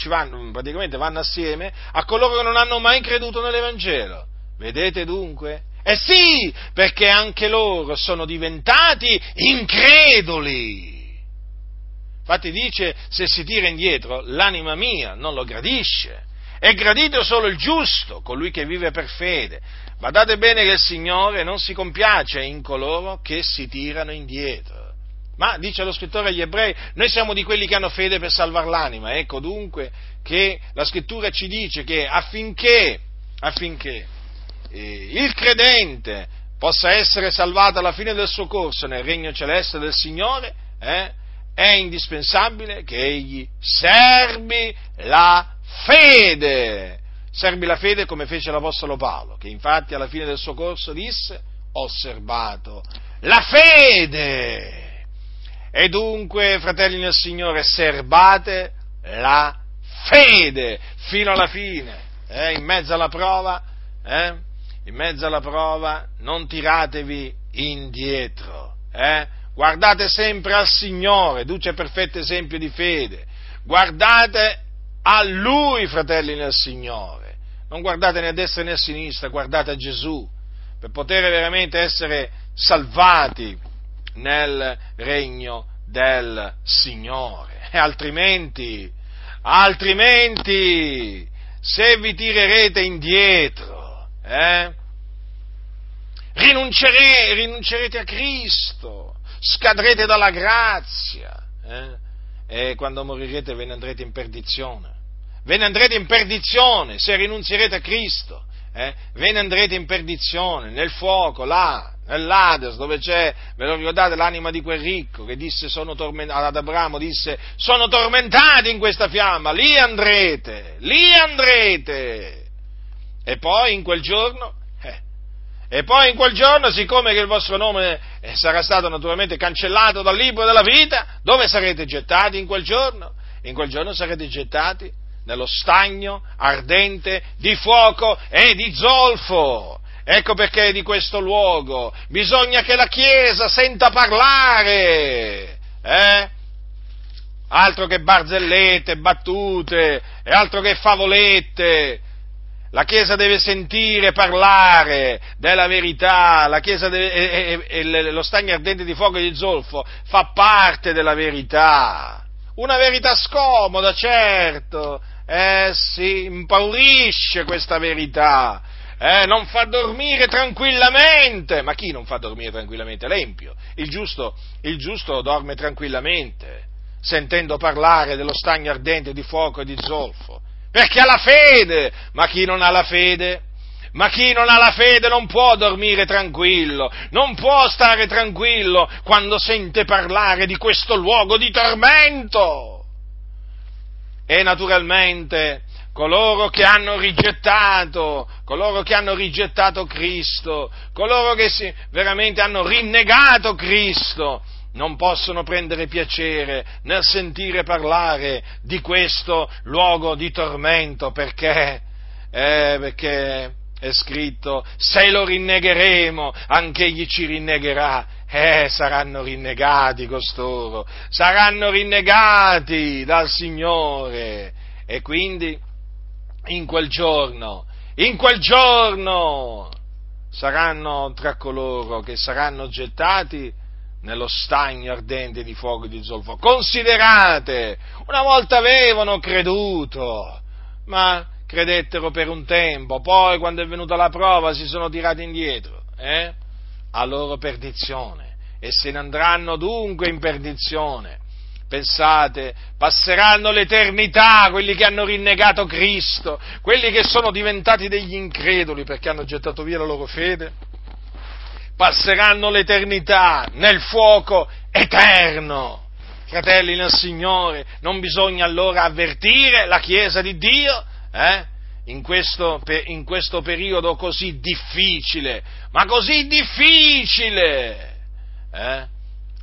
praticamente vanno assieme a coloro che non hanno mai creduto nell'Evangelo. Vedete dunque? Eh sì, perché anche loro sono diventati increduli. Infatti dice, se si tira indietro, l'anima mia non lo gradisce, è gradito solo il giusto, colui che vive per fede. Badate bene che il Signore non si compiace in coloro che si tirano indietro. Ma, dice lo scrittore agli ebrei, noi siamo di quelli che hanno fede per salvar l'anima. Ecco dunque che la scrittura ci dice che affinché il credente possa essere salvato alla fine del suo corso nel regno celeste del Signore, è indispensabile che egli serbi la fede come fece l'Apostolo Paolo, che infatti alla fine del suo corso disse: ho serbato la fede. E dunque, fratelli nel Signore, serbate la fede fino alla fine, in mezzo alla prova non tiratevi indietro, Guardate sempre al Signore, duce perfetto esempio di fede. Guardate a Lui, fratelli nel Signore. Non guardate né a destra né a sinistra, guardate a Gesù, per poter veramente essere salvati nel regno del Signore. E altrimenti, se vi tirerete indietro, rinuncerete a Cristo. Scadrete dalla grazia, e quando morirete ve ne andrete in perdizione, se rinunzierete a Cristo, ve ne andrete in perdizione, nel fuoco, là, nell'Ades, dove c'è, ve lo ricordate, l'anima di quel ricco che disse ad Abramo, disse: sono tormentati in questa fiamma, lì andrete, e poi in quel giorno, siccome che il vostro nome sarà stato naturalmente cancellato dal libro della vita, dove sarete gettati in quel giorno? In quel giorno sarete gettati nello stagno ardente di fuoco e di zolfo. Ecco perché di questo luogo bisogna che la Chiesa senta parlare, Altro che barzellette, battute, e altro che favolette. La Chiesa deve sentire parlare della verità, la Chiesa deve, lo stagno ardente di fuoco e di zolfo fa parte della verità, una verità scomoda, certo, si impaurisce questa verità, non fa dormire tranquillamente. Ma chi non fa dormire tranquillamente? L'empio, il giusto dorme tranquillamente, sentendo parlare dello stagno ardente di fuoco e di zolfo. Perché ha la fede, ma chi non ha la fede non può dormire tranquillo, non può stare tranquillo quando sente parlare di questo luogo di tormento. E naturalmente coloro che hanno rigettato Cristo, coloro che veramente hanno rinnegato Cristo, non possono prendere piacere nel sentire parlare di questo luogo di tormento, perché è scritto: se lo rinnegheremo, anch'egli ci rinnegherà. saranno rinnegati costoro, saranno rinnegati dal Signore, e quindi in quel giorno saranno tra coloro che saranno gettati nello stagno ardente di fuoco e di zolfo. Considerate, una volta avevano creduto, ma credettero per un tempo, poi quando è venuta la prova si sono tirati indietro, a loro perdizione, e se ne andranno dunque in perdizione. Pensate, passeranno l'eternità quelli che hanno rinnegato Cristo, quelli che sono diventati degli increduli perché hanno gettato via la loro fede, passeranno l'eternità nel fuoco eterno. Fratelli nel Signore, non bisogna allora avvertire la Chiesa di Dio, in questo periodo così difficile, ma così difficile,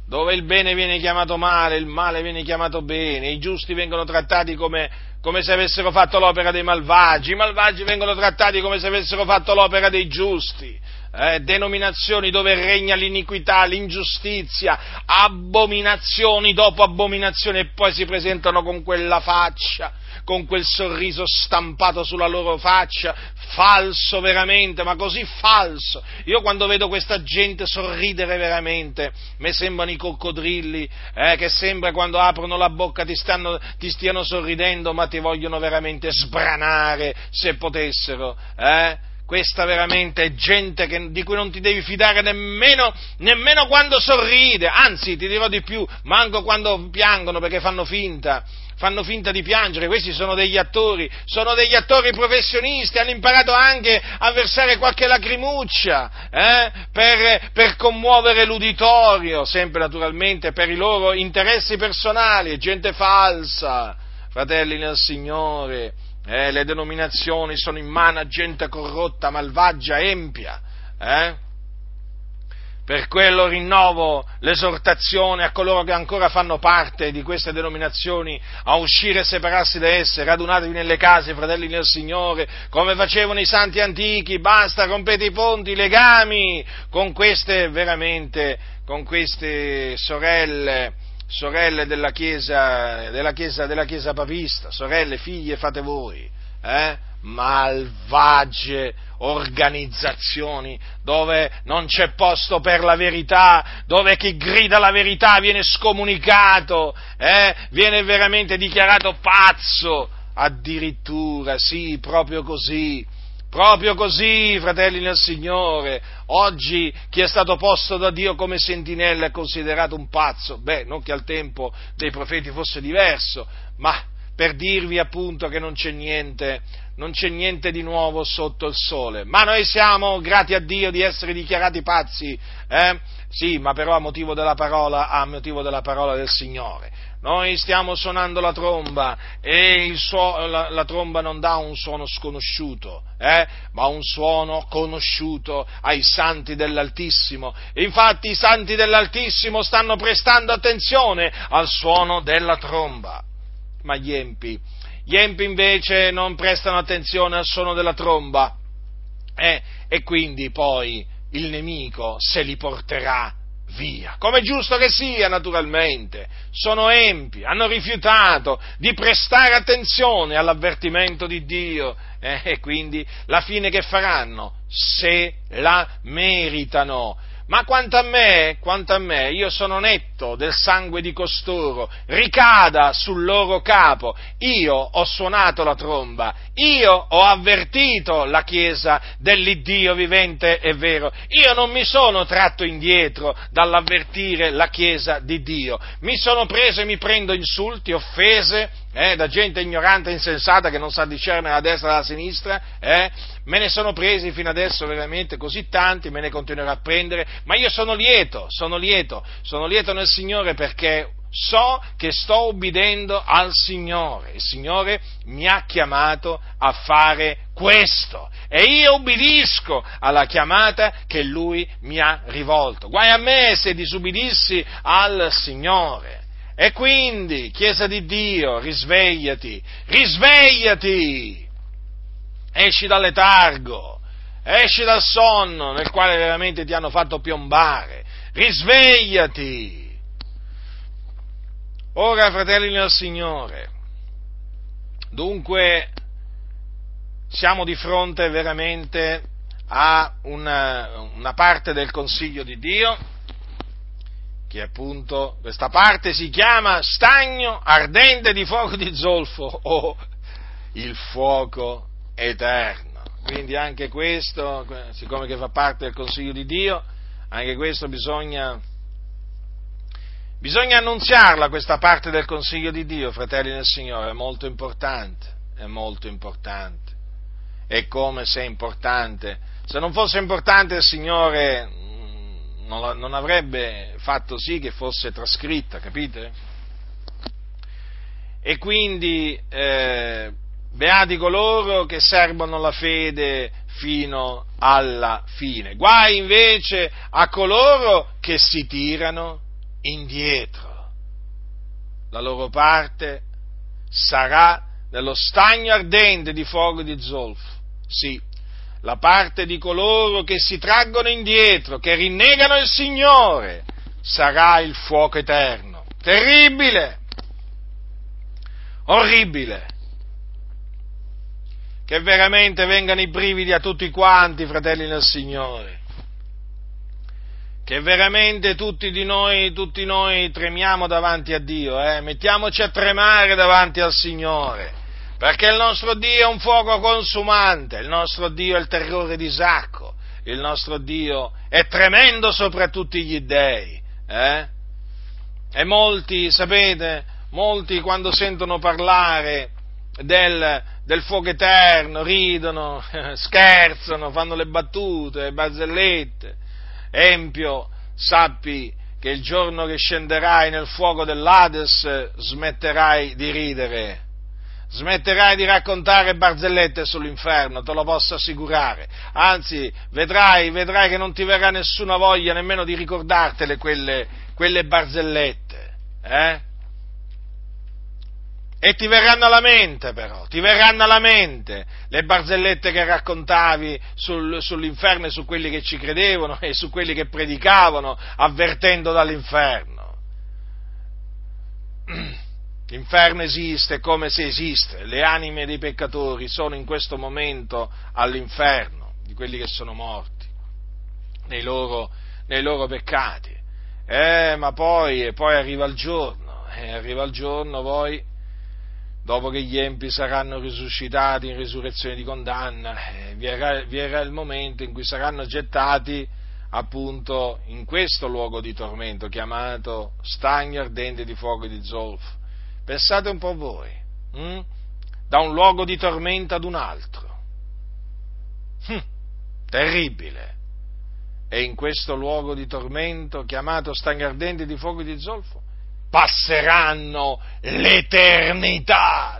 dove il bene viene chiamato male, il male viene chiamato bene, i giusti vengono trattati come se avessero fatto l'opera dei malvagi, i malvagi vengono trattati come se avessero fatto l'opera dei giusti, denominazioni dove regna l'iniquità, l'ingiustizia, abominazioni dopo abominazioni, e poi si presentano con quella faccia, con quel sorriso stampato sulla loro faccia, falso veramente, ma così falso. Io quando vedo questa gente sorridere veramente, mi sembrano i coccodrilli, che sembra quando aprono la bocca ti stiano sorridendo, ma ti vogliono veramente sbranare se potessero, Questa veramente è gente di cui non ti devi fidare nemmeno quando sorride, anzi ti dirò di più, manco quando piangono, perché fanno finta di piangere. Questi sono degli attori professionisti, hanno imparato anche a versare qualche lacrimuccia, per commuovere l'uditorio, sempre naturalmente per i loro interessi personali. È gente falsa, fratelli nel Signore. Le denominazioni sono in mano a gente corrotta, malvagia, empia. Per quello rinnovo l'esortazione a coloro che ancora fanno parte di queste denominazioni a uscire e separarsi da esse. Radunatevi nelle case, fratelli nel Signore, come facevano i santi antichi. Basta, rompete i ponti, i legami con queste sorelle della Chiesa papista, sorelle, figlie, fate voi, malvagie organizzazioni dove non c'è posto per la verità, dove chi grida la verità viene scomunicato, viene veramente dichiarato pazzo, addirittura, sì, proprio così, fratelli nel Signore. Oggi chi è stato posto da Dio come sentinella è considerato un pazzo. Beh, non che al tempo dei profeti fosse diverso, ma per dirvi appunto che non c'è niente di nuovo sotto il sole. Ma noi siamo grati a Dio di essere dichiarati pazzi, Sì, ma però a motivo della parola del Signore. Noi stiamo suonando la tromba e la tromba non dà un suono sconosciuto, ma un suono conosciuto ai santi dell'Altissimo. Infatti i santi dell'Altissimo stanno prestando attenzione al suono della tromba, ma gli empi invece non prestano attenzione al suono della tromba, e quindi poi il nemico se li porterà via, come giusto che sia, naturalmente. Sono empi, hanno rifiutato di prestare attenzione all'avvertimento di Dio, e quindi la fine che faranno se la meritano. Ma quanto a me, io sono netto del sangue di costoro, ricada sul loro capo. Io ho suonato la tromba, io ho avvertito la Chiesa dell'Iddio vivente e vero. Io non mi sono tratto indietro dall'avvertire la Chiesa di Dio. Mi sono preso e mi prendo insulti, offese, da gente ignorante e insensata che non sa discernere la destra dalla sinistra, me ne sono presi fino adesso veramente così tanti, me ne continuerò a prendere, ma io sono lieto nel Signore, perché so che sto ubbidendo al Signore. Il Signore mi ha chiamato a fare questo e io ubbidisco alla chiamata che Lui mi ha rivolto. Guai a me se disubbidissi al Signore. E quindi, Chiesa di Dio, risvegliati, esci dal letargo, esci dal sonno nel quale veramente ti hanno fatto piombare, risvegliati. Ora, fratelli nel Signore, dunque siamo di fronte veramente a una parte del Consiglio di Dio, che appunto questa parte si chiama stagno ardente di fuoco di zolfo o il fuoco eterno. Quindi anche questo, siccome che fa parte del Consiglio di Dio, anche questo bisogna annunziarla, questa parte del Consiglio di Dio, fratelli del Signore, è molto importante, e come se è importante. Se non fosse importante il Signore non avrebbe fatto sì che fosse trascritta, capite? E quindi beati coloro che servono la fede fino alla fine. Guai invece a coloro che si tirano indietro. La loro parte sarà dello stagno ardente di fuoco di zolfo. Sì, la parte di coloro che si traggono indietro, che rinnegano il Signore, sarà il fuoco eterno. Terribile! Orribile! Che veramente vengano i brividi a tutti quanti, fratelli nel Signore, che veramente tutti noi tremiamo davanti a Dio, mettiamoci a tremare davanti al Signore, perché il nostro Dio è un fuoco consumante, il nostro Dio è il terrore di Isacco, il nostro Dio è tremendo sopra tutti gli dèi, e molti, sapete, quando sentono parlare del fuoco eterno ridono, scherzano, fanno le battute, le barzellette. Empio, sappi che il giorno che scenderai nel fuoco dell'Ades smetterai di ridere, smetterai di raccontare barzellette sull'inferno, te lo posso assicurare. Anzi, vedrai che non ti verrà nessuna voglia nemmeno di ricordartele quelle barzellette, E ti verranno alla mente però, le barzellette che raccontavi sull'inferno e su quelli che ci credevano e su quelli che predicavano avvertendo dall'inferno. L'inferno esiste come se esiste, le anime dei peccatori sono in questo momento all'inferno, di quelli che sono morti nei loro peccati. Ma poi arriva il giorno poi, dopo che gli empi saranno risuscitati in risurrezione di condanna, vi era il momento in cui saranno gettati appunto in questo luogo di tormento chiamato stagno ardente di fuoco di zolfo. Pensate un po' voi, da un luogo di tormento ad un altro, terribile, e in questo luogo di tormento chiamato stagno ardente di fuoco di zolfo passeranno l'eternità,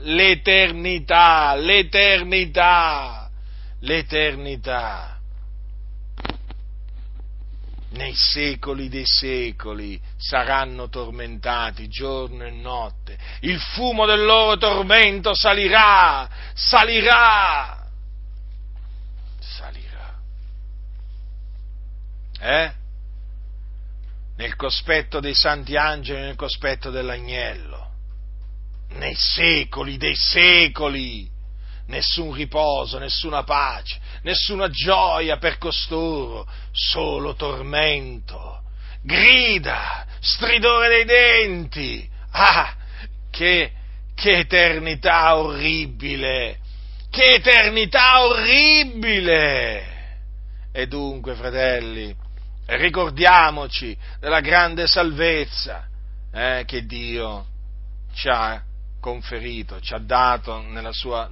nei secoli dei secoli saranno tormentati giorno e notte, il fumo del loro tormento salirà, nel cospetto dei santi angeli, nel cospetto dell'agnello, nei secoli dei secoli, nessun riposo, nessuna pace, nessuna gioia per costoro, solo tormento, grida, stridore dei denti, che eternità orribile, e dunque, fratelli, ricordiamoci della grande salvezza che Dio ci ha conferito, ci ha dato nella sua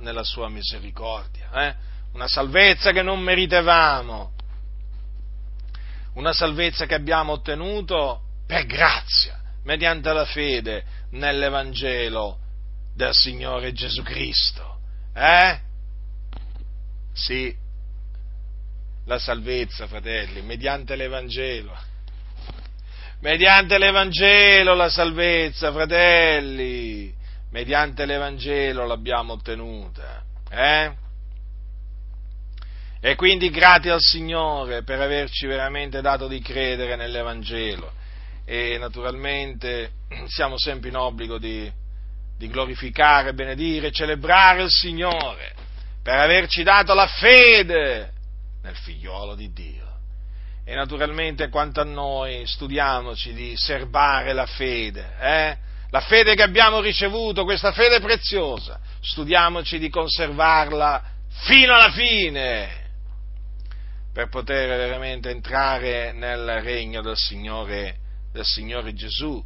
misericordia, una salvezza che non meritavamo, una salvezza che abbiamo ottenuto per grazia, mediante la fede nell'Evangelo del Signore Gesù Cristo, Sì. La salvezza, fratelli, mediante l'Evangelo la salvezza, fratelli, mediante l'Evangelo l'abbiamo ottenuta, E quindi grati al Signore per averci veramente dato di credere nell'Evangelo. E naturalmente siamo sempre in obbligo di glorificare, benedire, celebrare il Signore per averci dato la fede nel Figliolo di Dio. E naturalmente quanto a noi, studiamoci di serbare la fede, la fede che abbiamo ricevuto, questa fede preziosa, studiamoci di conservarla fino alla fine, per poter veramente entrare nel regno del Signore Gesù,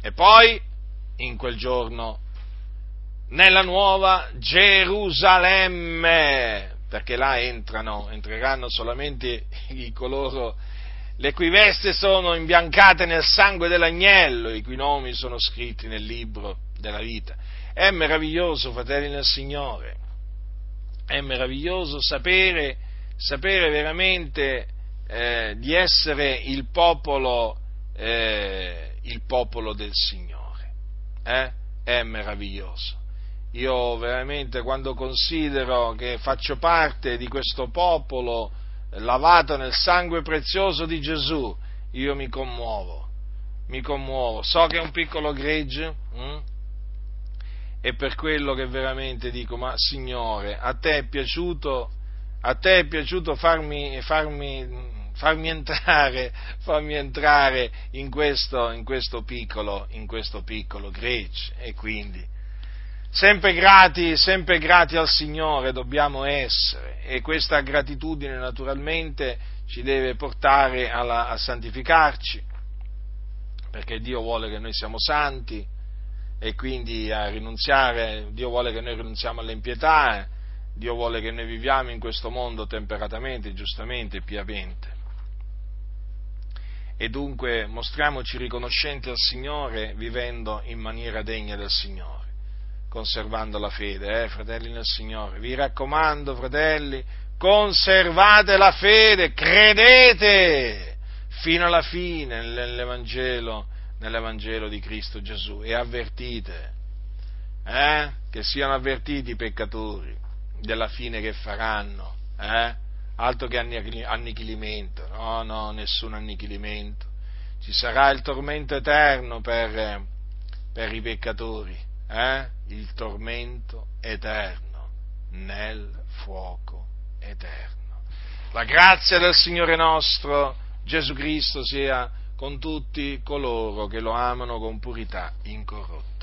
E poi, in quel giorno, nella nuova Gerusalemme, perché là entreranno solamente coloro le cui vesti sono imbiancate nel sangue dell'agnello, i cui nomi sono scritti nel libro della vita. È meraviglioso, fratelli nel Signore, è meraviglioso sapere veramente di essere il popolo del Signore, È meraviglioso. Io veramente quando considero che faccio parte di questo popolo lavato nel sangue prezioso di Gesù, io mi commuovo, so che è un piccolo gregge, e per quello che veramente dico, ma Signore, a te è piaciuto farmi entrare in questo piccolo gregge, e quindi sempre grati al Signore dobbiamo essere, e questa gratitudine naturalmente ci deve portare a santificarci, perché Dio vuole che noi siamo santi, e quindi a rinunziare, Dio vuole che noi rinunziamo all'impietà, Dio vuole che noi viviamo in questo mondo temperatamente, giustamente e piamente. E dunque mostriamoci riconoscenti al Signore vivendo in maniera degna del Signore, conservando la fede, fratelli nel Signore. Vi raccomando, fratelli, conservate la fede, credete fino alla fine nell'Evangelo di Cristo Gesù, e avvertite, che siano avvertiti i peccatori della fine che faranno, altro che annichilimento, no, nessun annichilimento, ci sarà il tormento eterno per i peccatori, il tormento eterno nel fuoco eterno. La grazia del Signore nostro Gesù Cristo sia con tutti coloro che lo amano con purità incorrotta.